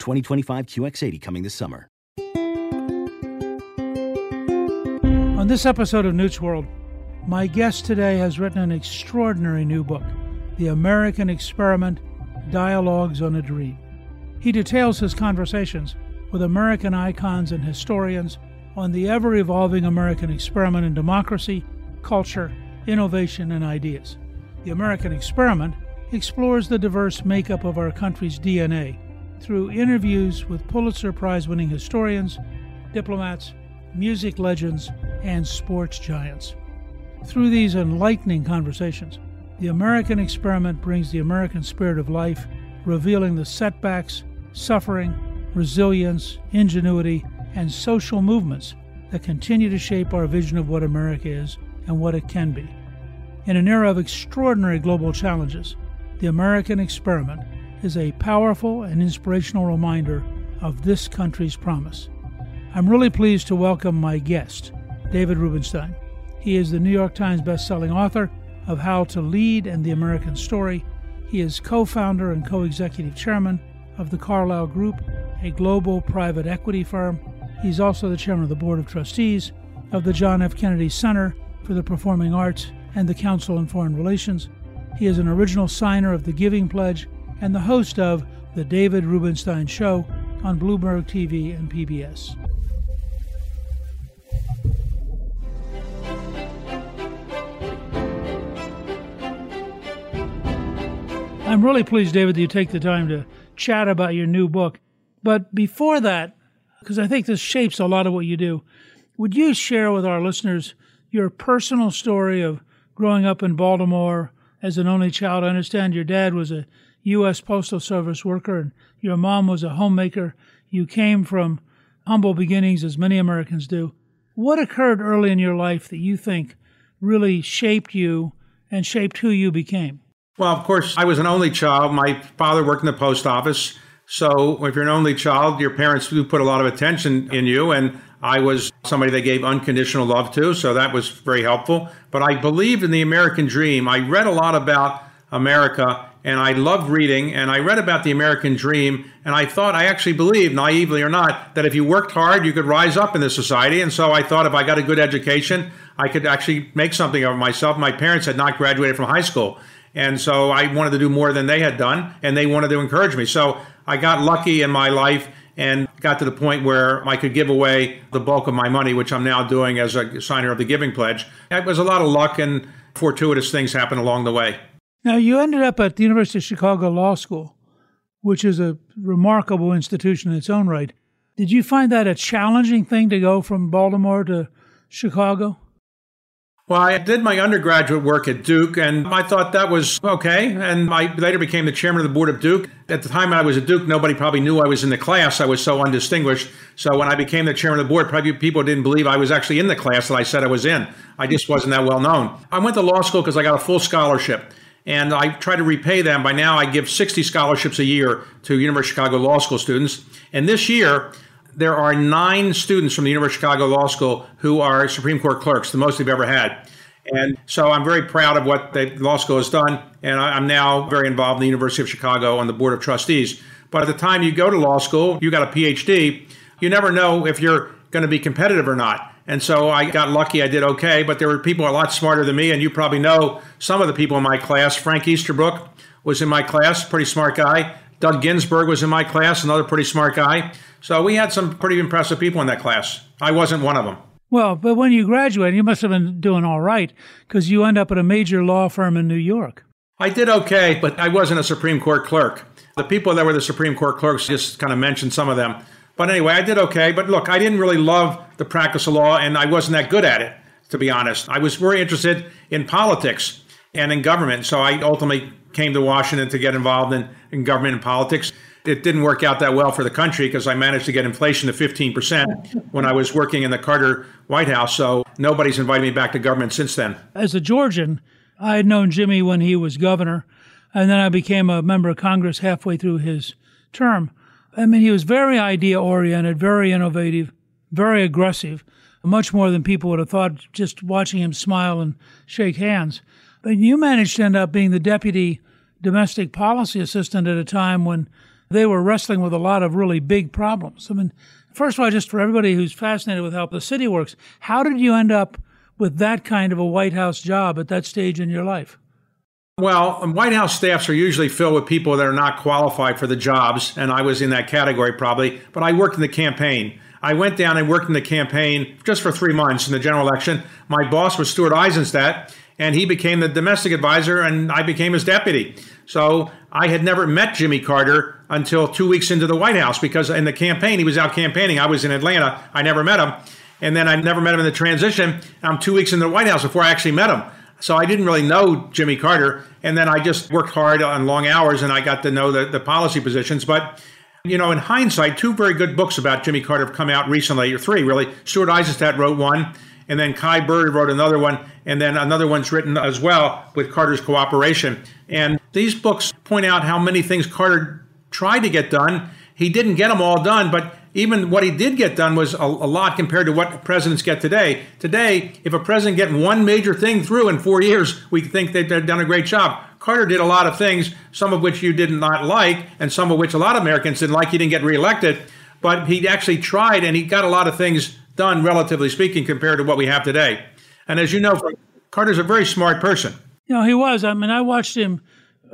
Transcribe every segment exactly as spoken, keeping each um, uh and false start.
twenty twenty-five Q X eighty coming this summer. On this episode of Newt's World, my guest today has written an extraordinary new book, The American Experiment, Dialogues on a Dream. He details his conversations with American icons and historians on the ever-evolving American experiment in democracy, culture, innovation, and ideas. The American Experiment explores the diverse makeup of our country's D N A through interviews with Pulitzer Prize-winning historians, diplomats, music legends, and sports giants. Through these enlightening conversations, the American experiment brings the American spirit of life, revealing the setbacks, suffering, resilience, ingenuity, and social movements that continue to shape our vision of what America is and what it can be. In an era of extraordinary global challenges, the American experiment is a powerful and inspirational reminder of this country's promise. I'm really pleased to welcome my guest, David Rubenstein. He is the New York Times bestselling author of How to Lead and the American Story. He is co-founder and co-executive chairman of the Carlyle Group, a global private equity firm. He's also the chairman of the board of trustees of the John F. Kennedy Center for the Performing Arts and the Council on Foreign Relations. He is an original signer of the Giving Pledge and the host of The David Rubenstein Show on Bloomberg T V and P B S. I'm really pleased, David, that you take the time to chat about your new book. But before that, because I think this shapes a lot of what you do, would you share with our listeners your personal story of growing up in Baltimore as an only child? I understand your dad was a U S Postal Service worker, and your mom was a homemaker. You came from humble beginnings, as many Americans do. What occurred early in your life that you think really shaped you and shaped who you became? Well, of course, I was an only child. My father worked in the post office. So if you're an only child, your parents do put a lot of attention in you. And I was somebody they gave unconditional love to. So that was very helpful. But I believed in the American dream. I read a lot about America, and I loved reading, and I read about the American dream, and I thought, I actually believed, naively or not, that if you worked hard, you could rise up in this society. And so I thought if I got a good education, I could actually make something of myself. My parents had not graduated from high school, and so I wanted to do more than they had done, and they wanted to encourage me. So I got lucky in my life and got to the point where I could give away the bulk of my money, which I'm now doing as a signer of the Giving Pledge. It was a lot of luck, and fortuitous things happened along the way. Now, you ended up at the University of Chicago Law School, which is a remarkable institution in its own right. Did you find that a challenging thing to go from Baltimore to Chicago? Well, I did my undergraduate work at Duke, and I thought that was okay. And I later became the chairman of the board of Duke. At the time I was at Duke, nobody probably knew I was in the class. I was so undistinguished. So when I became the chairman of the board, probably people didn't believe I was actually in the class that I said I was in. I just wasn't that well known. I went to law school because I got a full scholarship. And I try to repay them. By now, I give sixty scholarships a year to University of Chicago Law School students. And this year, there are nine students from the University of Chicago Law School who are Supreme Court clerks, the most they've ever had. And so I'm very proud of what the law school has done. And I'm now very involved in the University of Chicago on the Board of Trustees. But at the time you go to law school, you got a P H D, you never know if you're going to be competitive or not. And so I got lucky, I did okay, but there were people a lot smarter than me, and you probably know some of the people in my class. Frank Easterbrook was in my class, pretty smart guy. Doug Ginsburg was in my class, another pretty smart guy. So we had some pretty impressive people in that class. I wasn't one of them. Well, but when you graduated, you must have been doing all right, because you end up at a major law firm in New York. I did okay, but I wasn't a Supreme Court clerk. The people that were the Supreme Court clerks, just kind of mentioned some of them. But anyway, I did okay. But look, I didn't really love the practice of law, and I wasn't that good at it, to be honest. I was very interested in politics and in government, so I ultimately came to Washington to get involved in, in government and politics. It didn't work out that well for the country because I managed to get inflation to fifteen percent when I was working in the Carter White House, so nobody's invited me back to government since then. As a Georgian, I had known Jimmy when he was governor, and then I became a member of Congress halfway through his term. I mean, he was very idea-oriented, very innovative, very aggressive, much more than people would have thought just watching him smile and shake hands. But you managed to end up being the deputy domestic policy assistant at a time when they were wrestling with a lot of really big problems. I mean, first of all, just for everybody who's fascinated with how the city works, how did you end up with that kind of a White House job at that stage in your life? Well, White House staffs are usually filled with people that are not qualified for the jobs, and I was in that category probably, but I worked in the campaign. I went down and worked in the campaign just for three months in the general election. My boss was Stuart Eisenstadt, and he became the domestic advisor, and I became his deputy. So I had never met Jimmy Carter until two weeks into the White House, because in the campaign, he was out campaigning. I was in Atlanta. I never met him. And then I never met him in the transition. I'm two weeks into the White House before I actually met him. So I didn't really know Jimmy Carter, and then I just worked hard on long hours, and I got to know the, the policy positions. But, you know, in hindsight, two very good books about Jimmy Carter have come out recently, or three, really. Stuart Eisenstadt wrote one, and then Kai Bird wrote another one, and then another one's written as well with Carter's cooperation. And these books point out how many things Carter tried to get done. He didn't get them all done, but even what he did get done was a, a lot compared to what presidents get today. Today, if a president getting one major thing through in four years, we think they've done a great job. Carter did a lot of things, some of which you did not like, and some of which a lot of Americans didn't like. He didn't get reelected, but he actually tried, and he got a lot of things done, relatively speaking, compared to what we have today. And as you know, Carter's a very smart person. You know, he was. I mean, I watched him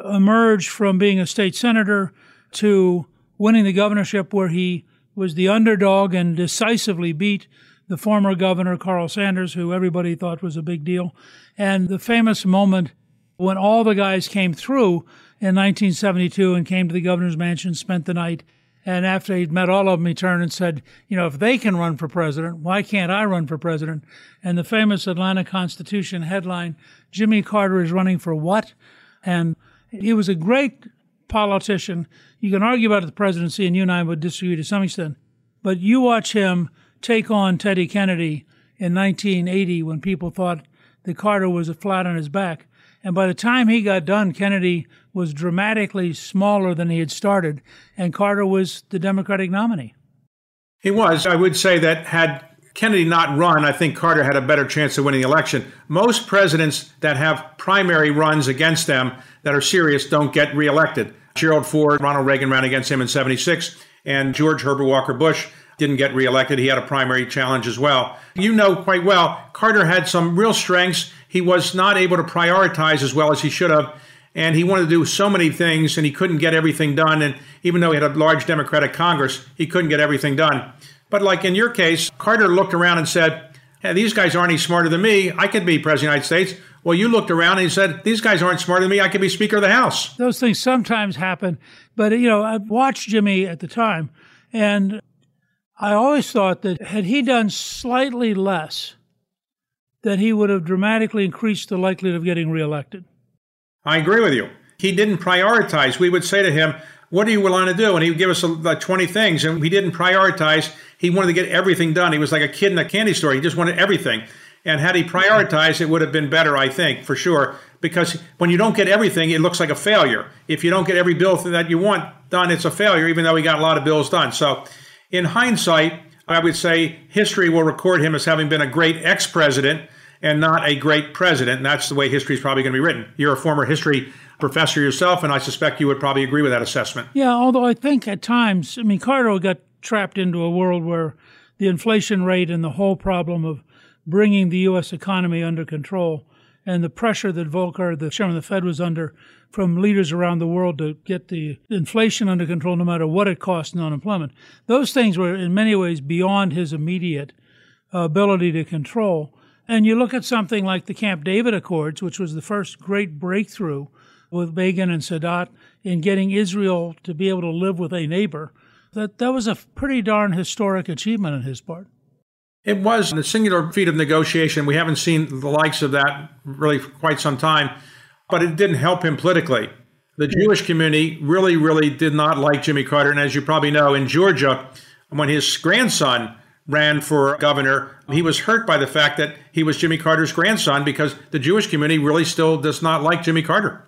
emerge from being a state senator to winning the governorship, where he was the underdog and decisively beat the former governor, Carl Sanders, who everybody thought was a big deal. And the famous moment when all the guys came through in nineteen seventy-two and came to the governor's mansion, spent the night, and after he'd met all of them, he turned and said, you know, if they can run for president, why can't I run for president? And the famous Atlanta Constitution headline, Jimmy Carter is running for what? And he was a great politician. You can argue about the presidency, and you and I would disagree to some extent, but you watch him take on Teddy Kennedy in nineteen eighty when people thought that Carter was flat on his back. And by the time he got done, Kennedy was dramatically smaller than he had started, and Carter was the Democratic nominee. He was. I would say that had Kennedy not run, I think Carter had a better chance of winning the election. Most presidents that have primary runs against them that are serious don't get reelected. Gerald Ford, Ronald Reagan ran against him in seventy-six, and George Herbert Walker Bush didn't get reelected. He had a primary challenge as well. You know quite well, Carter had some real strengths. He was not able to prioritize as well as he should have, and he wanted to do so many things, and he couldn't get everything done. And even though he had a large Democratic Congress, he couldn't get everything done. But like in your case, Carter looked around and said, hey, these guys aren't any smarter than me. I could be president of the United States. Well, you looked around and you said, these guys aren't smarter than me. I could be Speaker of the House. Those things sometimes happen. But, you know, I watched Jimmy at the time, and I always thought that had he done slightly less, that he would have dramatically increased the likelihood of getting reelected. I agree with you. He didn't prioritize. We would say to him, what do you want to do? And he would give us like twenty things, and he didn't prioritize. He wanted to get everything done. He was like a kid in a candy store. He just wanted everything. And had he prioritized, it would have been better, I think, for sure, because when you don't get everything, it looks like a failure. If you don't get every bill that you want done, it's a failure, even though he got a lot of bills done. So in hindsight, I would say history will record him as having been a great ex-president and not a great president. And that's the way history is probably going to be written. You're a former history professor yourself, and I suspect you would probably agree with that assessment. Yeah, although I think at times, I mean, Carter got trapped into a world where the inflation rate and the whole problem of bringing the U S economy under control and the pressure that Volcker, the chairman of the Fed, was under from leaders around the world to get the inflation under control no matter what it costs in unemployment. Those things were in many ways beyond his immediate ability to control. And you look at something like the Camp David Accords, which was the first great breakthrough with Begin and Sadat in getting Israel to be able to live with a neighbor. That, that was a pretty darn historic achievement on his part. It was a singular feat of negotiation. We haven't seen the likes of that really for quite some time, but it didn't help him politically. The Jewish community really, really did not like Jimmy Carter. And as you probably know, in Georgia, when his grandson ran for governor, he was hurt by the fact that he was Jimmy Carter's grandson because the Jewish community really still does not like Jimmy Carter.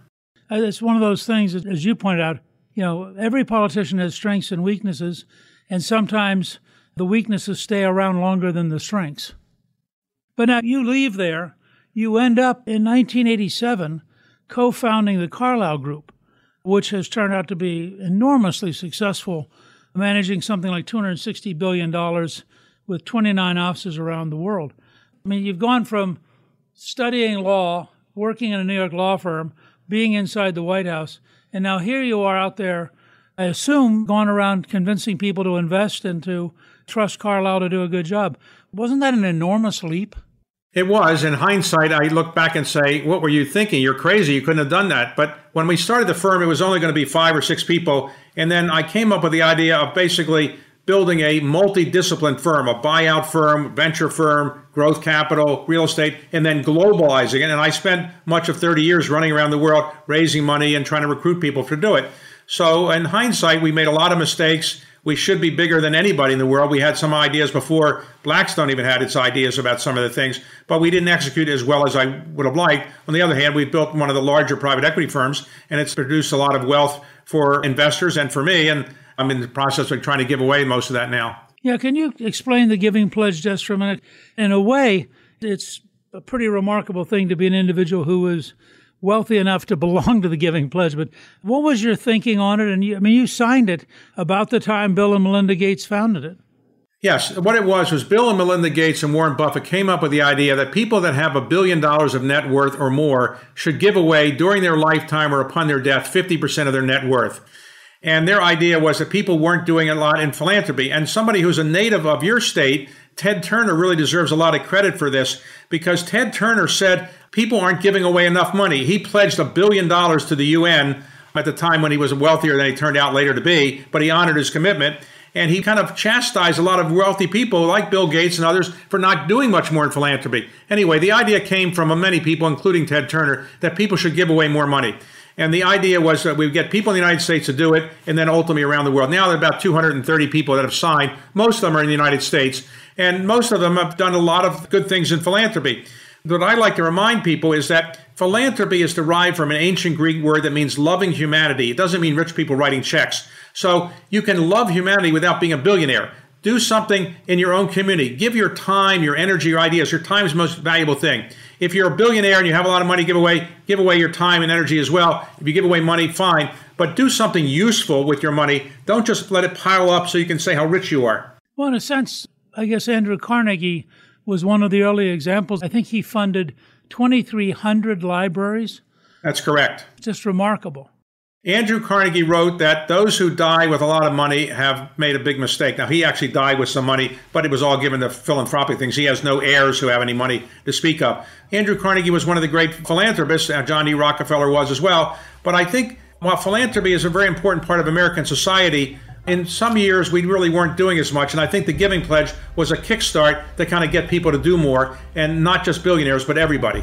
It's one of those things, as you pointed out, you know, every politician has strengths and weaknesses, and sometimes the weaknesses stay around longer than the strengths. But now you leave there, you end up in nineteen eighty-seven co-founding the Carlyle Group, which has turned out to be enormously successful, managing something like two hundred sixty billion dollars with twenty-nine offices around the world. I mean, you've gone from studying law, working in a New York law firm, being inside the White House, and now here you are out there, I assume, going around convincing people to invest and to trust Carlyle to do a good job. Wasn't that an enormous leap? It was. In hindsight, I look back and say, what were you thinking? You're crazy. You couldn't have done that. But when we started the firm, it was only going to be five or six people. And then I came up with the idea of basically building a multidisciplined firm, a buyout firm, venture firm, growth capital, real estate, and then globalizing it. And I spent much of thirty years running around the world, raising money and trying to recruit people to do it. So in hindsight, we made a lot of mistakes. We should be bigger than anybody in the world. We had some ideas before Blackstone even had its ideas about some of the things, but we didn't execute as well as I would have liked. On the other hand, we built one of the larger private equity firms, and it's produced a lot of wealth for investors and for me, and I'm in the process of trying to give away most of that now. Yeah, can you explain the Giving Pledge just for a minute? In a way, it's a pretty remarkable thing to be an individual who is wealthy enough to belong to the Giving Pledge, but what was your thinking on it? And you, I mean, you signed it about the time Bill and Melinda Gates founded it. Yes. What it was was Bill and Melinda Gates and Warren Buffett came up with the idea that people that have a billion dollars of net worth or more should give away during their lifetime or upon their death fifty percent of their net worth. And their idea was that people weren't doing a lot in philanthropy. And somebody who's a native of your state, Ted Turner, really deserves a lot of credit for this, because Ted Turner said people aren't giving away enough money. He pledged a billion dollars to the U N at the time when he was wealthier than he turned out later to be, but he honored his commitment. And he kind of chastised a lot of wealthy people like Bill Gates and others for not doing much more in philanthropy. Anyway, the idea came from many people, including Ted Turner, that people should give away more money. And the idea was that we would get people in the United States to do it, and then ultimately around the world. Now there are about two hundred thirty people that have signed. Most of them are in the United States, and most of them have done a lot of good things in philanthropy. What I like to remind people is that philanthropy is derived from an ancient Greek word that means loving humanity. It doesn't mean rich people writing checks. So you can love humanity without being a billionaire. Do something in your own community. Give your time, your energy, your ideas. Your time is the most valuable thing. If you're a billionaire and you have a lot of money to give away, give away your time and energy as well. If you give away money, fine. But do something useful with your money. Don't just let it pile up so you can say how rich you are. Well, in a sense, I guess Andrew Carnegie was one of the early examples. I think he funded twenty-three hundred libraries. That's correct. Just remarkable. Andrew Carnegie wrote that those who die with a lot of money have made a big mistake. Now, he actually died with some money, but it was all given to philanthropic things. He has no heirs who have any money to speak of. Andrew Carnegie was one of the great philanthropists. John D. Rockefeller was as well. But I think while philanthropy is a very important part of American society, In some years, we really weren't doing as much, and I think the Giving Pledge was a kickstart to kind of get people to do more, and not just billionaires, but everybody.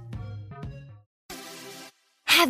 Have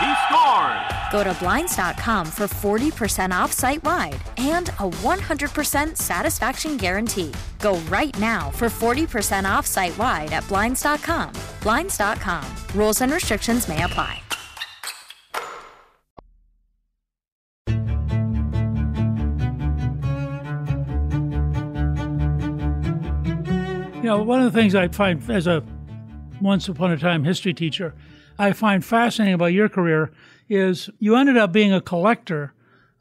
He scores. Go to Blinds dot com for forty percent off site-wide and a one hundred percent satisfaction guarantee. Go right now for forty percent off site-wide at Blinds dot com. Blinds dot com. Rules and restrictions may apply. You know, one of the things I find as a once upon a time history teacher, I find fascinating about your career is you ended up being a collector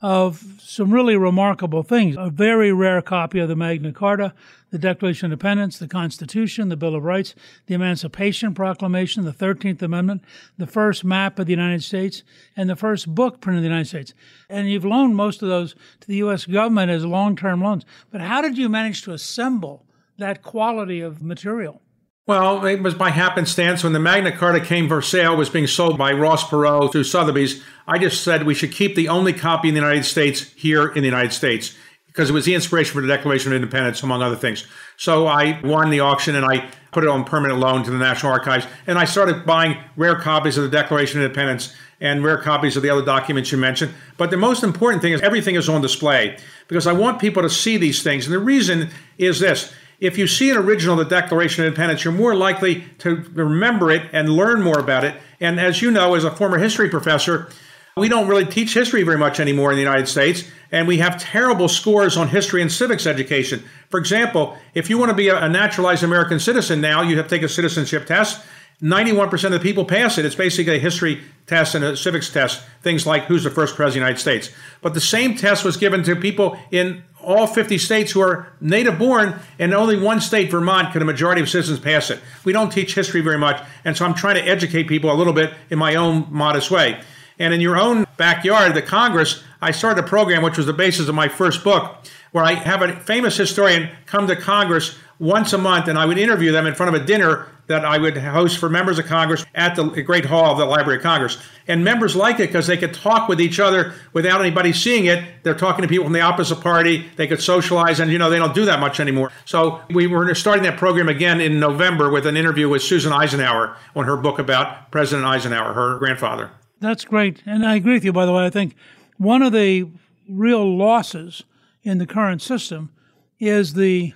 of some really remarkable things. A very rare copy of the Magna Carta, the Declaration of Independence, the Constitution, the Bill of Rights, the Emancipation Proclamation, the thirteenth Amendment, the first map of the United States, and the first book printed in the United States. And you've loaned most of those to the U S government as long-term loans. But how did you manage to assemble that quality of material? Well, it was by happenstance. When the Magna Carta came for sale, was being sold by Ross Perot through Sotheby's, I just said we should keep the only copy in the United States here in the United States, because it was the inspiration for the Declaration of Independence, among other things. So I won the auction and I put it on permanent loan to the National Archives. And I started buying rare copies of the Declaration of Independence and rare copies of the other documents you mentioned. But the most important thing is everything is on display, because I want people to see these things. And the reason is this. if you see an original of the Declaration of Independence, you're more likely to remember it and learn more about it. And as you know, as a former history professor, we don't really teach history very much anymore in the United States, and we have terrible scores on history and civics education. For example, if you want to be a naturalized American citizen now, you have to take a citizenship test. ninety-one percent of the people pass it. It's basically a history test and a civics test, things like who's the first president of the United States. But the same test was given to people in all fifty states who are native-born, and only one state, Vermont, could a majority of citizens pass it. We don't teach history very much, and so I'm trying to educate people a little bit in my own modest way. And in your own backyard, the Congress, I started a program which was the basis of my first book, where I have a famous historian come to Congress once a month, and I would interview them in front of a dinner that I would host for members of Congress at the Great Hall of the Library of Congress. And members like it because they could talk with each other without anybody seeing it. They're talking to people from the opposite party. They could socialize, and, you know, they don't do that much anymore. So we were starting that program again in November with an interview with Susan Eisenhower on her book about President Eisenhower, her grandfather. That's great. And I agree with you, by the way. I think one of the real losses in the current system is the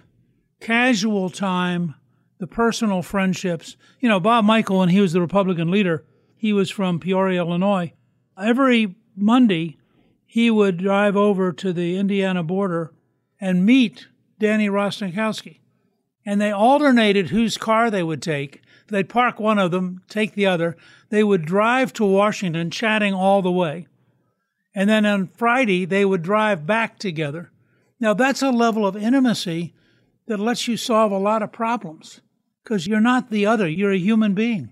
casual time, the personal friendships. You know, Bob Michael, when he was the Republican leader, he was from Peoria, Illinois. Every Monday, he would drive over to the Indiana border and meet Danny Rostenkowski. And they alternated whose car they would take. They'd park one of them, take the other. They would drive to Washington, chatting all the way. And then on Friday, they would drive back together. Now, that's a level of intimacy that lets you solve a lot of problems, because you're not the other. You're a human being.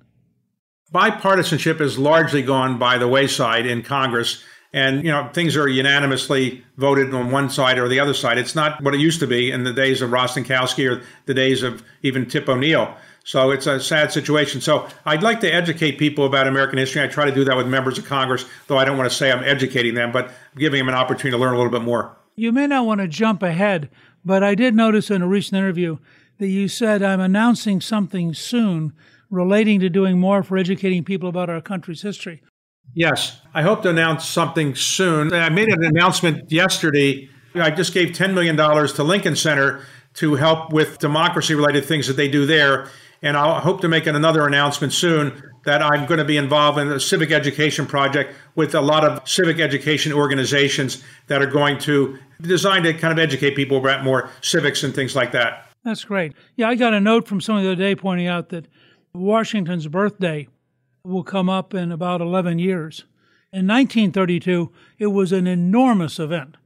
Bipartisanship is largely gone by the wayside in Congress. And, you know, things are unanimously voted on one side or the other side. It's not what it used to be in the days of Rostenkowski or the days of even Tip O'Neill. So it's a sad situation. So I'd like to educate people about American history. I try to do that with members of Congress, though I don't want to say I'm educating them, but giving them an opportunity to learn a little bit more. You may not want to jump ahead, but I did notice in a recent interview that you said, I'm announcing something soon relating to doing more for educating people about our country's history. Yes, I hope to announce something soon. I made an announcement yesterday. I just gave ten million dollars to Lincoln Center to help with democracy-related things that they do there. And I hope to make another announcement soon that I'm going to be involved in a civic education project with a lot of civic education organizations that are going to designed to kind of educate people about more civics and things like that. That's great. Yeah, I got a note from someone the other day pointing out that Washington's birthday will come up in about eleven years. In nineteen thirty-two, it was an enormous event,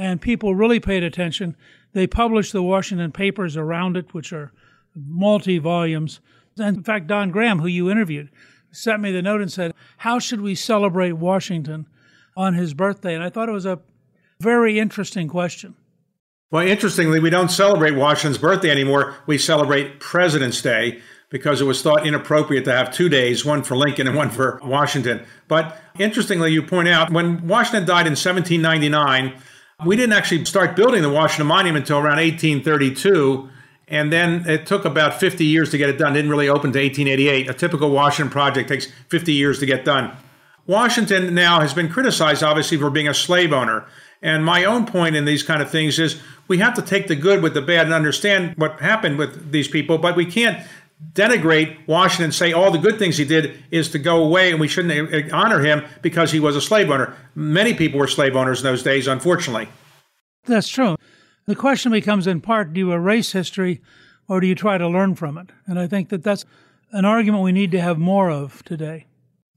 and people really paid attention. They published the Washington papers around it, which are multi-volumes. And in fact, Don Graham, who you interviewed, sent me the note and said, how should we celebrate Washington on his birthday? And I thought it was a very interesting question. Well, interestingly, we don't celebrate Washington's birthday anymore. We celebrate President's Day because it was thought inappropriate to have two days, one for Lincoln and one for Washington. But interestingly, you point out, when Washington died in seventeen ninety-nine, we didn't actually start building the Washington Monument until around eighteen thirty-two. And then it took about fifty years to get it done. Didn't really open to eighteen eighty-eight. A typical Washington project takes fifty years to get done. Washington now has been criticized, obviously, for being a slave owner. And my own point in these kind of things is we have to take the good with the bad and understand what happened with these people. But we can't denigrate Washington and say all the good things he did is to go away and we shouldn't honor him because he was a slave owner. Many people were slave owners in those days, unfortunately. That's true. The question becomes, in part, do you erase history or do you try to learn from it? And I think that that's an argument we need to have more of today.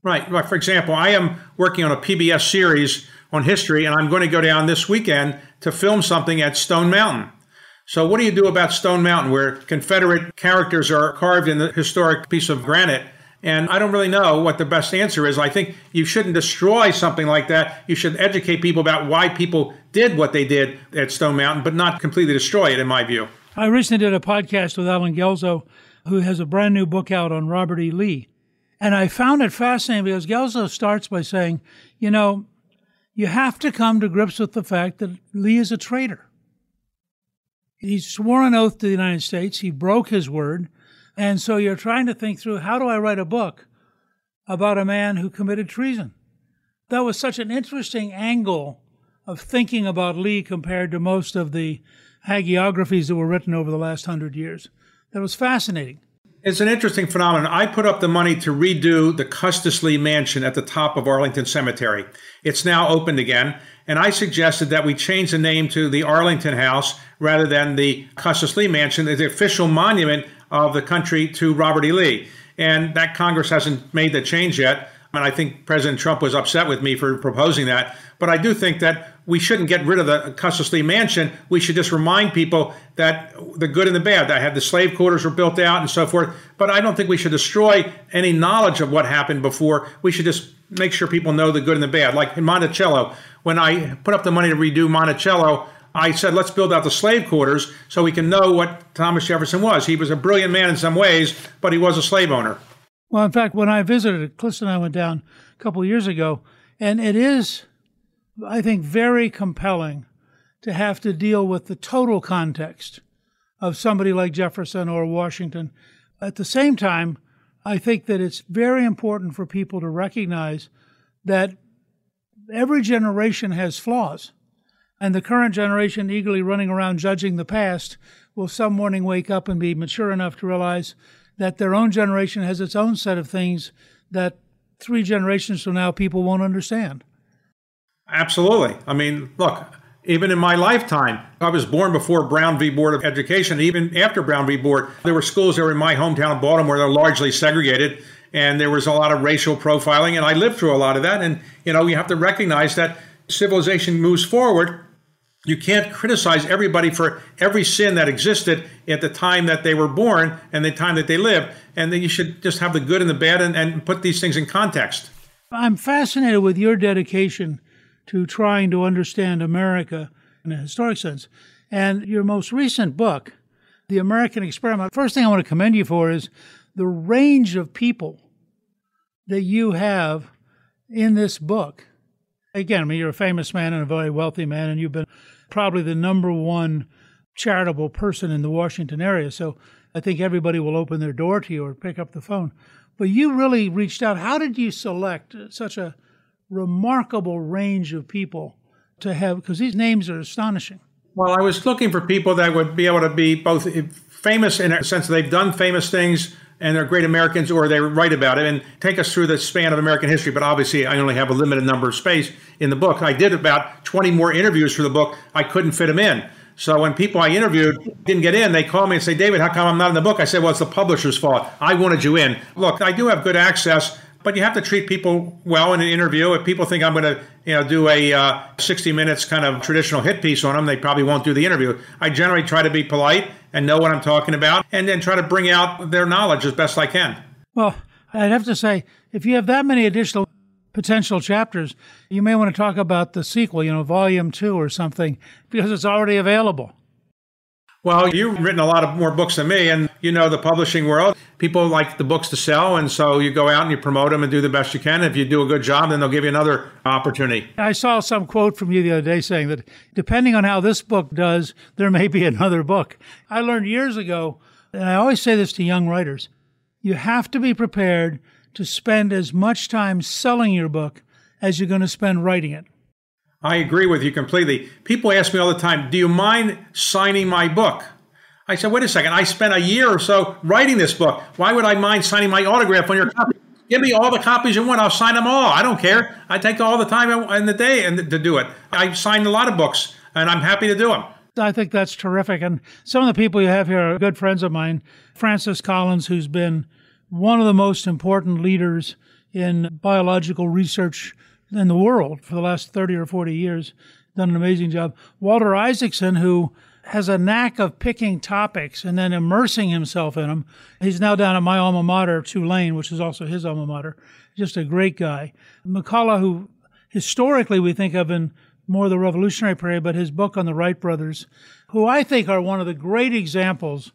Right. For example, I am working on a P B S series on history, and I'm going to go down this weekend to film something at Stone Mountain. So what do you do about Stone Mountain, where Confederate characters are carved in the historic piece of granite? And I don't really know what the best answer is. I think you shouldn't destroy something like that. You should educate people about why people did what they did at Stone Mountain, but not completely destroy it, in my view. I recently did a podcast with Alan Gelzo, who has a brand new book out on Robert E. Lee. And I found it fascinating because Gelzo starts by saying, you know, you have to come to grips with the fact that Lee is a traitor. He swore an oath to the United States. He broke his word. And so you're trying to think through, how do I write a book about a man who committed treason? That was such an interesting angle of thinking about Lee compared to most of the hagiographies that were written over the last hundred years. That was fascinating. It's an interesting phenomenon. I put up the money to redo the Custis Lee Mansion at the top of Arlington Cemetery. It's now opened again, and I suggested that we change the name to the Arlington House rather than the Custis Lee Mansion, the official monument of the country to Robert E. Lee. And that Congress hasn't made the change yet. And I think President Trump was upset with me for proposing that. But I do think that we shouldn't get rid of the Custis Lee Mansion. We should just remind people that the good and the bad, that had the slave quarters were built out and so forth. But I don't think we should destroy any knowledge of what happened before. We should just make sure people know the good and the bad. Like in Monticello, when I put up the money to redo Monticello, I said, let's build out the slave quarters so we can know what Thomas Jefferson was. He was a brilliant man in some ways, but he was a slave owner. Well, in fact, when I visited, Cliss and I went down a couple of years ago, and it is, I think, very compelling to have to deal with the total context of somebody like Jefferson or Washington. At the same time, I think that it's very important for people to recognize that every generation has flaws, and the current generation eagerly running around judging the past will some morning wake up and be mature enough to realize that their own generation has its own set of things that three generations from now people won't understand. Absolutely. I mean, look, even in my lifetime, I was born before Brown v. Board of Education. Even after Brown v. Board, there were schools that were in my hometown of Baltimore that were largely segregated, and there was a lot of racial profiling, and I lived through a lot of that. And, you know, you have to recognize that civilization moves forward. You can't criticize everybody for every sin that existed at the time that they were born and the time that they lived. And then you should just have the good and the bad and, and put these things in context. I'm fascinated with your dedication to trying to understand America in a historic sense. And your most recent book, The American Experiment, first thing I want to commend you for is the range of people that you have in this book. Again, I mean, you're a famous man and a very wealthy man, and you've been probably the number one charitable person in the Washington area. So I think everybody will open their door to you or pick up the phone. But you really reached out. How did you select such a remarkable range of people to have? Because these names are astonishing. Well, I was looking for people that would be able to be both famous in a sense they've done famous things, and they're great Americans, or they write about it, and take us through the span of American history. But obviously, I only have a limited number of space in the book. I did about twenty more interviews for the book. I couldn't fit them in. So when people I interviewed didn't get in, they call me and say, David, how come I'm not in the book? I said, well, it's the publisher's fault. I wanted you in. Look, I do have good access, but you have to treat people well in an interview. If people think I'm going to, you know, do a uh, sixty minutes kind of traditional hit piece on them, they probably won't do the interview. I generally try to be polite and know what I'm talking about, and then try to bring out their knowledge as best I can. Well, I'd have to say, if you have that many additional potential chapters, you may want to talk about the sequel, you know, volume two or something, because it's already available. Well, you've written a lot of more books than me, and you know the publishing world. People like the books to sell, and so you go out and you promote them and do the best you can. If you do a good job, then they'll give you another opportunity. I saw some quote from you the other day saying that depending on how this book does, there may be another book. I learned years ago, and I always say this to young writers, you have to be prepared to spend as much time selling your book as you're going to spend writing it. I agree with you completely. People ask me all the time, do you mind signing my book? I said, wait a second, I spent a year or so writing this book. Why would I mind signing my autograph on your copy? Give me all the copies you want, I'll sign them all. I don't care. I take all the time in the day and to do it. I've signed a lot of books, and I'm happy to do them. I think that's terrific. And some of the people you have here are good friends of mine. Francis Collins, who's been one of the most important leaders in biological research in the world for the last thirty or forty years, done an amazing job. Walter Isaacson, who has a knack of picking topics and then immersing himself in them. He's now down at my alma mater, Tulane, which is also his alma mater. Just a great guy. McCullough, who historically we think of in more the Revolutionary period, but his book on the Wright brothers, who I think are one of the great examples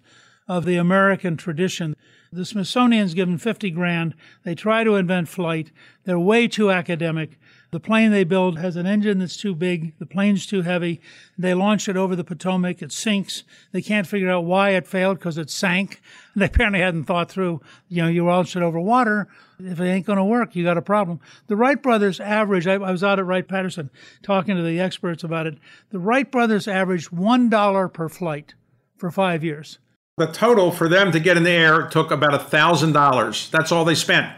of the American tradition. The Smithsonian's given fifty grand. They try to invent flight. They're way too academic. The plane they build has an engine that's too big. The plane's too heavy. They launch it over the Potomac. It sinks. They can't figure out why it failed because it sank. They apparently hadn't thought through, you know, you launch it over water. If it ain't going to work, you got a problem. The Wright brothers average, I, I was out at Wright-Patterson talking to the experts about it. The Wright brothers averaged one dollar per flight for five years. The total for them to get in the air took about one thousand dollars. That's all they spent.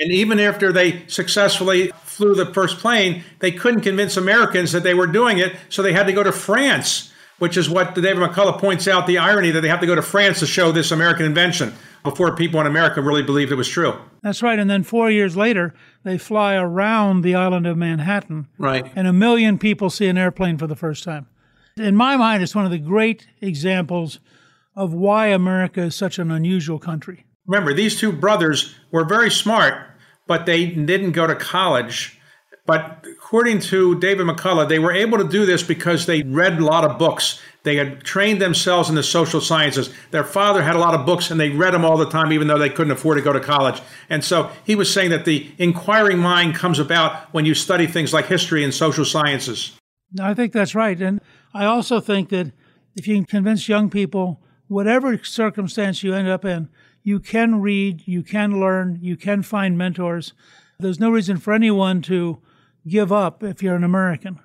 And even after they successfully flew the first plane, they couldn't convince Americans that they were doing it, so they had to go to France, which is what David McCullough points out, the irony that they have to go to France to show this American invention before people in America really believed it was true. That's right. And then four years later, they fly around the island of Manhattan. Right. And a million people see an airplane for the first time. In my mind, it's one of the great examples of why America is such an unusual country. Remember, these two brothers were very smart, but they didn't go to college. But according to David McCullough, they were able to do this because they read a lot of books. They had trained themselves in the social sciences. Their father had a lot of books, and they read them all the time, even though they couldn't afford to go to college. And so he was saying that the inquiring mind comes about when you study things like history and social sciences. I think that's right. And I also think that if you can convince young people, whatever circumstance you end up in, you can read, you can learn, you can find mentors. There's no reason for anyone to give up if you're an American.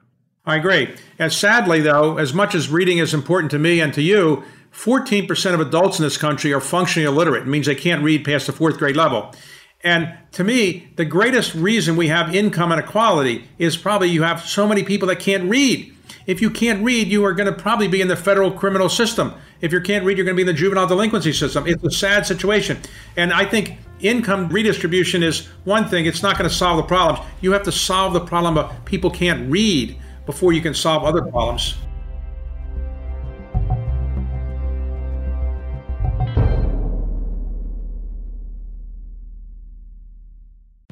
I agree. And sadly, though, as much as reading is important to me and to you, fourteen percent of adults in this country are functionally illiterate. It means they can't read past the fourth grade level. And to me, the greatest reason we have income inequality is probably you have so many people that can't read. If you can't read, you are going to probably be in the federal criminal system. If you can't read, you're going to be in the juvenile delinquency system. It's a sad situation. And I think income redistribution is one thing. It's not going to solve the problems. You have to solve the problem of people can't read before you can solve other problems.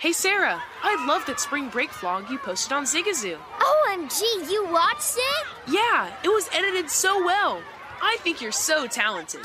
Hey, Sarah, I loved that spring break vlog you posted on Zigazoo. O M G, you watched it? Yeah, it was edited so well. I think you're so talented.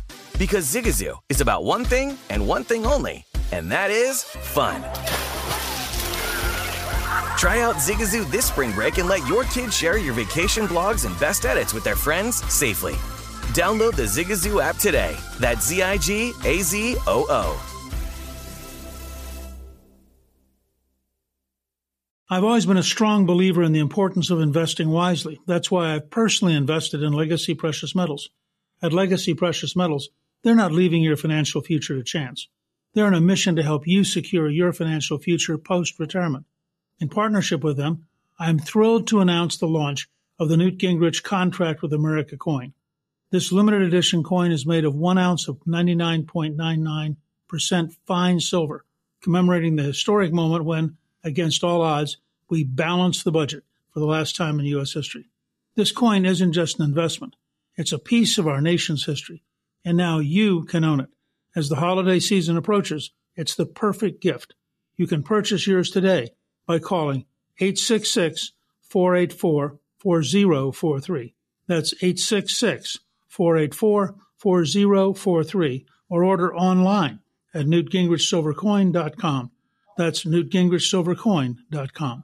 Because Zigazoo is about one thing and one thing only, and that is fun. Try out Zigazoo this spring break and let your kids share your vacation blogs and best edits with their friends safely. Download the Zigazoo app today. That's Z I G A Z O O. I've always been a strong believer in the importance of investing wisely. That's why I've personally invested in Legacy Precious Metals. At Legacy Precious Metals, they're not leaving your financial future to chance. They're on a mission to help you secure your financial future post-retirement. In partnership with them, I'm thrilled to announce the launch of the Newt Gingrich Contract with America coin. This limited edition coin is made of one ounce of ninety-nine point nine nine percent fine silver, commemorating the historic moment when, against all odds, we balanced the budget for the last time in U S history. This coin isn't just an investment. It's a piece of our nation's history. And now you can own it. As the holiday season approaches, it's the perfect gift. You can purchase yours today by calling eight six six, four eight four, four oh four three. That's eight six six, four eight four, four oh four three. Or order online at newt gingrich silver coin dot com. That's newt gingrich silver coin dot com.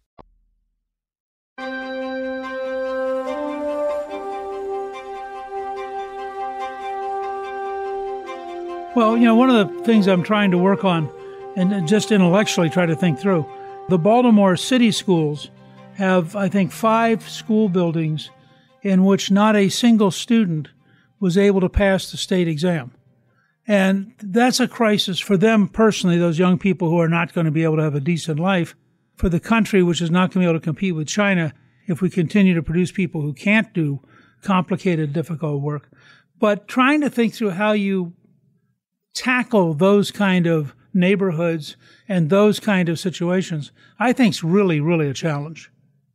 Well, you know, one of the things I'm trying to work on and just intellectually try to think through, the Baltimore City Schools have, I think, five school buildings in which not a single student was able to pass the state exam. And that's a crisis for them personally, those young people who are not going to be able to have a decent life, for the country, which is not going to be able to compete with China if we continue to produce people who can't do complicated, difficult work. But trying to think through how you tackle those kind of neighborhoods and those kind of situations, I think is really, really a challenge.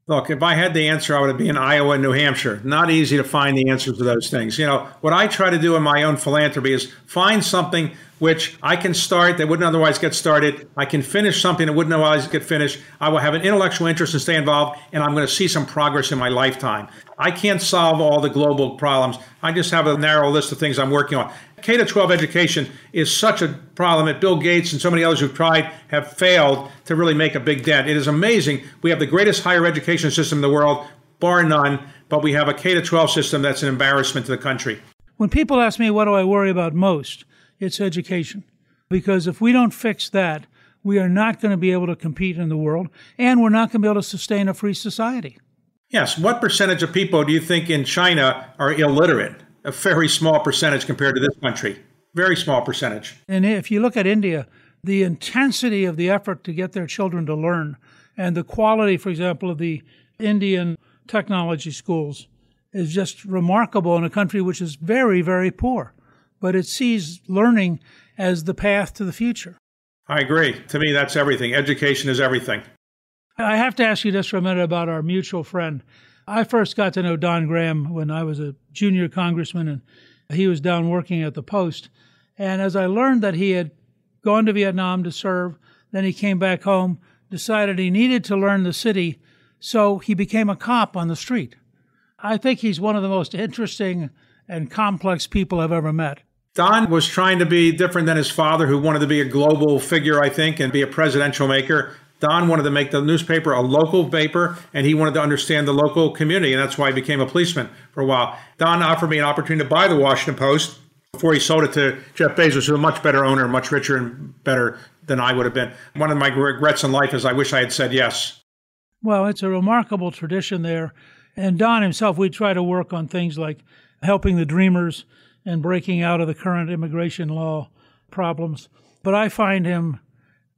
Look, if I had the answer, I would be in Iowa and New Hampshire. Not easy to find the answers to those things. You know, what I try to do in my own philanthropy is find something which I can start that wouldn't otherwise get started. I can finish something that wouldn't otherwise get finished. I will have an intellectual interest and stay involved, and I'm going to see some progress in my lifetime. I can't solve all the global problems. I just have a narrow list of things I'm working on. K through twelve education is such a problem that Bill Gates and so many others who've tried have failed to really make a big dent. It is amazing. We have the greatest higher education system in the world, bar none, but we have a K through twelve system that's an embarrassment to the country. When people ask me, what do I worry about most? It's education. Because if we don't fix that, we are not going to be able to compete in the world, and we're not going to be able to sustain a free society. Yes. What percentage of people do you think in China are illiterate? A very small percentage compared to this country. Very small percentage. And if you look at India, the intensity of the effort to get their children to learn and the quality, for example, of the Indian technology schools is just remarkable in a country which is very, very poor. But it sees learning as the path to the future. I agree. To me, that's everything. Education is everything. I have to ask you just for a minute about our mutual friend. I first got to know Don Graham when I was a junior congressman, and he was down working at the Post. And as I learned that he had gone to Vietnam to serve, then he came back home, decided he needed to learn the city, so he became a cop on the street. I think he's one of the most interesting and complex people I've ever met. Don was trying to be different than his father, who wanted to be a global figure, I think, and be a presidential maker. Don wanted to make the newspaper a local paper, and he wanted to understand the local community, and that's why he became a policeman for a while. Don offered me an opportunity to buy the Washington Post before he sold it to Jeff Bezos, who's a much better owner, much richer and better than I would have been. One of my regrets in life is I wish I had said yes. Well, it's a remarkable tradition there. And Don himself, we try to work on things like helping the Dreamers and breaking out of the current immigration law problems. But I find him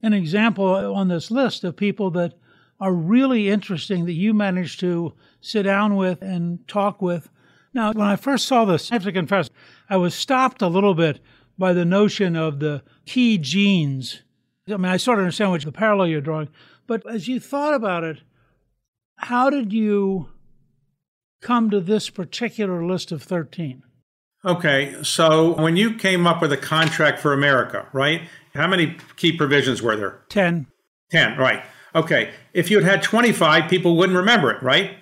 an example on this list of people that are really interesting that you managed to sit down with and talk with. Now, when I first saw this, I have to confess, I was stopped a little bit by the notion of the key genes. I mean, I sort of understand what the parallel you're drawing, but as you thought about it, how did you come to this particular list of thirteen? Okay, so when you came up with a contract for America, right? How many key provisions were there? Ten. Ten, right. Okay. If you had had twenty-five, people wouldn't remember it, right?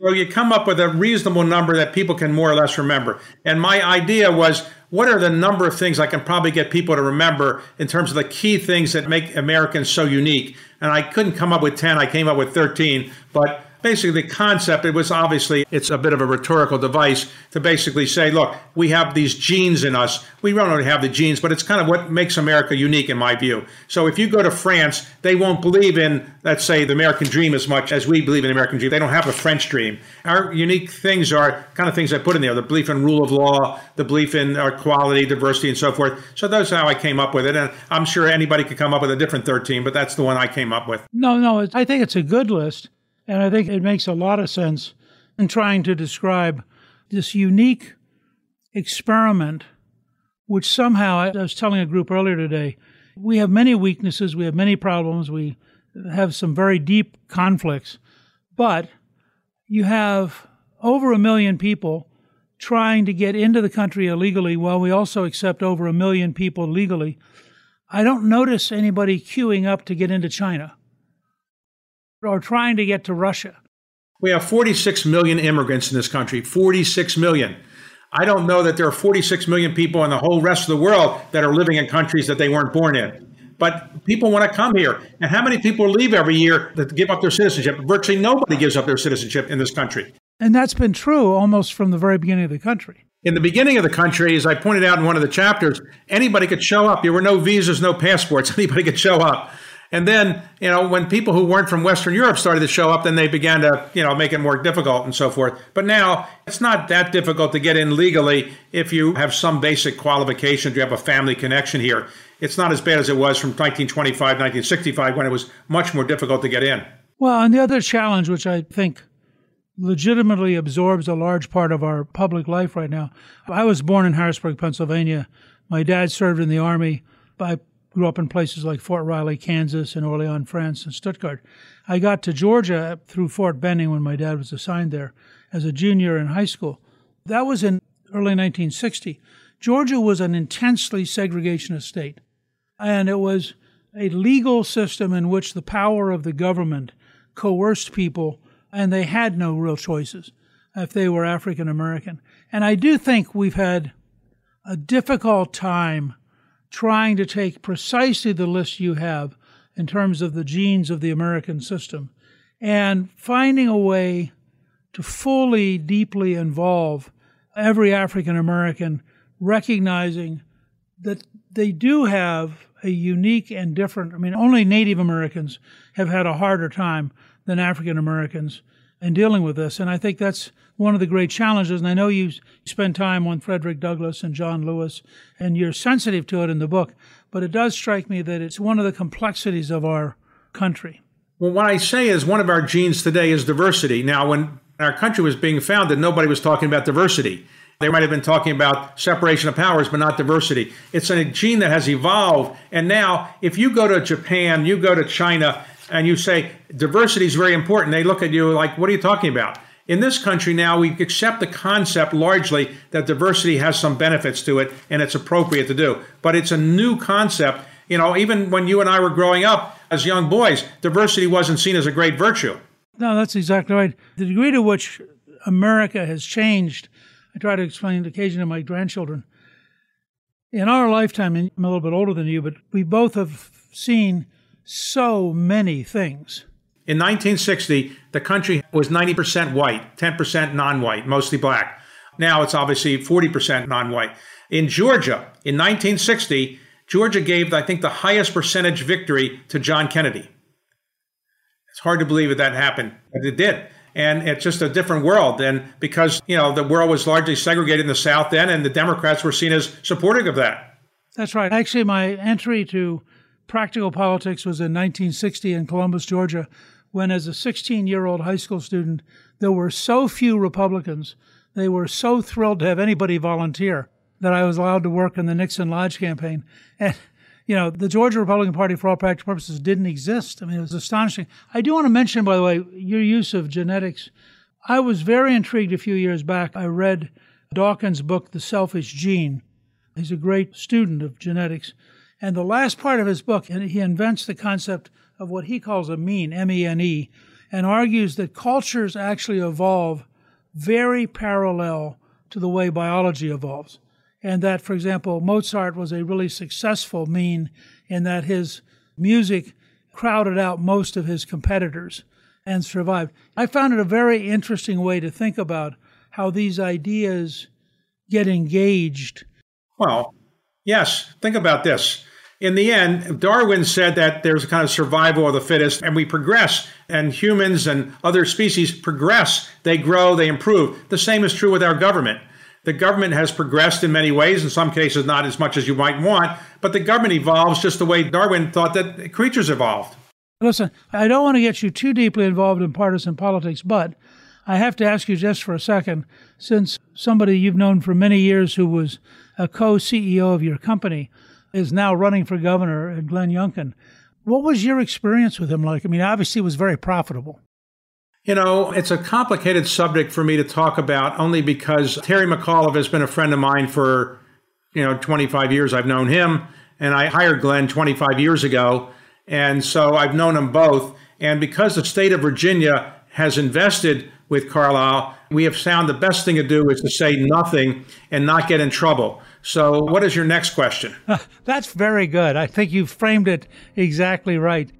So you come up with a reasonable number that people can more or less remember. And my idea was, what are the number of things I can probably get people to remember in terms of the key things that make Americans so unique? And I couldn't come up with ten. I came up with thirteen. But basically, the concept, it was obviously, it's a bit of a rhetorical device to basically say, look, we have these genes in us. We don't only have the genes, but it's kind of what makes America unique in my view. So if you go to France, they won't believe in, let's say, the American dream as much as we believe in the American dream. They don't have the French dream. Our unique things are kind of things I put in there, the belief in rule of law, the belief in equality, diversity, and so forth. So that's how I came up with it. And I'm sure anybody could come up with a different thirteen, but that's the one I came up with. No, no, I think it's a good list. And I think it makes a lot of sense in trying to describe this unique experiment, which somehow, I was telling a group earlier today, we have many weaknesses, we have many problems, we have some very deep conflicts, but you have over a million people trying to get into the country illegally while we also accept over a million people legally. I don't notice anybody queuing up to get into China, or trying to get to Russia. We have forty-six million immigrants in this country, forty-six million. I don't know that there are forty-six million people in the whole rest of the world that are living in countries that they weren't born in. But people want to come here. And how many people leave every year that give up their citizenship? Virtually nobody gives up their citizenship in this country. And that's been true almost from the very beginning of the country. In the beginning of the country, as I pointed out in one of the chapters, anybody could show up. There were no visas, no passports. Anybody could show up. And then, you know, when people who weren't from Western Europe started to show up, then they began to, you know, make it more difficult and so forth. But now it's not that difficult to get in legally if you have some basic qualifications, you have a family connection here. It's not as bad as it was from nineteen twenty-five, nineteen sixty-five, when it was much more difficult to get in. Well, and the other challenge, which I think legitimately absorbs a large part of our public life right now. I was born in Harrisburg, Pennsylvania. My dad served in the Army. I grew up in places like Fort Riley, Kansas, and Orléans, France, and Stuttgart. I got to Georgia through Fort Benning when my dad was assigned there as a junior in high school. That was in early nineteen sixty. Georgia was an intensely segregationist state, and it was a legal system in which the power of the government coerced people, and they had no real choices if they were African American. And I do think we've had a difficult time trying to take precisely the list you have in terms of the genes of the American system and finding a way to fully, deeply involve every African American, recognizing that they do have a unique and different, I mean, only Native Americans have had a harder time than African Americans in dealing with this. And I think that's one of the great challenges. And I know you spend time on Frederick Douglass and John Lewis, and you're sensitive to it in the book, but it does strike me that it's one of the complexities of our country. Well, what I say is one of our genes today is diversity. Now, when our country was being founded, nobody was talking about diversity. They might have been talking about separation of powers, but not diversity. It's a gene that has evolved. And now, if you go to Japan, you go to China, and you say diversity is very important, they look at you like, what are you talking about? In this country now, we accept the concept largely that diversity has some benefits to it, and it's appropriate to do. But it's a new concept. You know, even when you and I were growing up as young boys, diversity wasn't seen as a great virtue. No, that's exactly right. The degree to which America has changed, I try to explain occasionally to my grandchildren. In our lifetime, and I'm a little bit older than you, but we both have seen so many things. In nineteen sixty, the country was ninety percent white, ten percent non-white, mostly black. Now it's obviously forty percent non-white. In Georgia, in nineteen sixty, Georgia gave, I think, the highest percentage victory to John Kennedy. It's hard to believe that that happened, but it did. And it's just a different world. And because, you know, the world was largely segregated in the South then, and the Democrats were seen as supportive of that. That's right. Actually, my entry to practical politics was in nineteen sixty in Columbus, Georgia, when as a sixteen-year-old high school student, there were so few Republicans, they were so thrilled to have anybody volunteer that I was allowed to work in the Nixon Lodge campaign. And, you know, the Georgia Republican Party, for all practical purposes, didn't exist. I mean, it was astonishing. I do want to mention, by the way, your use of genetics. I was very intrigued a few years back. I read Dawkins' book, The Selfish Gene. He's a great student of genetics. And the last part of his book, he invents the concept of what he calls a mene, M E N E, and argues that cultures actually evolve very parallel to the way biology evolves. And that, for example, Mozart was a really successful mene in that his music crowded out most of his competitors and survived. I found it a very interesting way to think about how these ideas get engaged. Well, yes, think about this. In the end, Darwin said that there's a kind of survival of the fittest, and we progress, and humans and other species progress. They grow, they improve. The same is true with our government. The government has progressed in many ways, in some cases not as much as you might want, but the government evolves just the way Darwin thought that creatures evolved. Listen, I don't want to get you too deeply involved in partisan politics, but I have to ask you just for a second, since somebody you've known for many years who was a co-C E O of your company is now running for governor at Glenn Youngkin. What was your experience with him like? I mean, obviously it was very profitable. You know, it's a complicated subject for me to talk about only because Terry McAuliffe has been a friend of mine for, you know, twenty-five years. I've known him, and I hired Glenn twenty-five years ago. And so I've known them both. And because the state of Virginia has invested with Carlyle, we have found the best thing to do is to say nothing and not get in trouble. So what is your next question? Uh, that's very good. I think you framed it exactly right.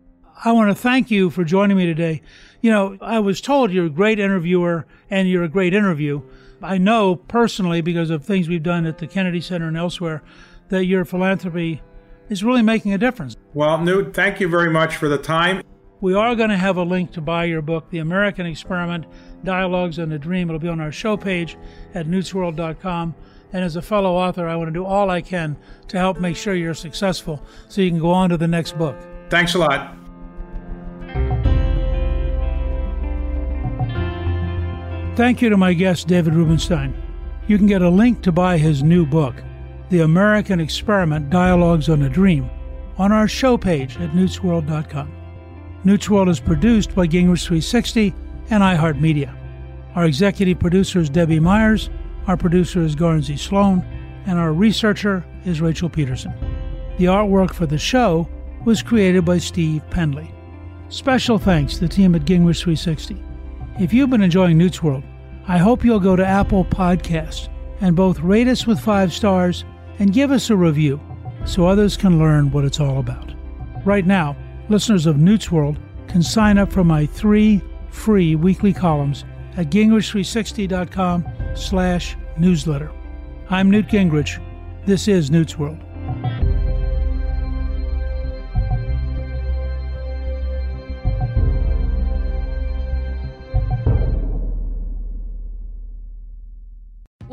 I want to thank you for joining me today. You know, I was told you're a great interviewer and you're a great interview. I know personally, because of things we've done at the Kennedy Center and elsewhere, that your philanthropy is really making a difference. Well, Newt, thank you very much for the time. We are going to have a link to buy your book, The American Experiment, Dialogues and the Dream. It'll be on our show page at newts world dot com. And as a fellow author, I want to do all I can to help make sure you're successful so you can go on to the next book. Thanks a lot. Thank you to my guest, David Rubenstein. You can get a link to buy his new book, The American Experiment, Dialogues on a Dream, on our show page at newts world dot com. Newt's World is produced by Gingrich three sixty and iHeartMedia. Our executive producer is Debbie Myers, our producer is Garnsey Sloan, and our researcher is Rachel Peterson. The artwork for the show was created by Steve Penley. Special thanks to the team at Gingrich three sixty. If you've been enjoying Newt's World, I hope you'll go to Apple Podcasts and both rate us with five stars and give us a review so others can learn what it's all about. Right now, listeners of Newt's World can sign up for my three free weekly columns at gingrich three sixty dot com slash newsletter. I'm Newt Gingrich. This is Newt's World.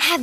Have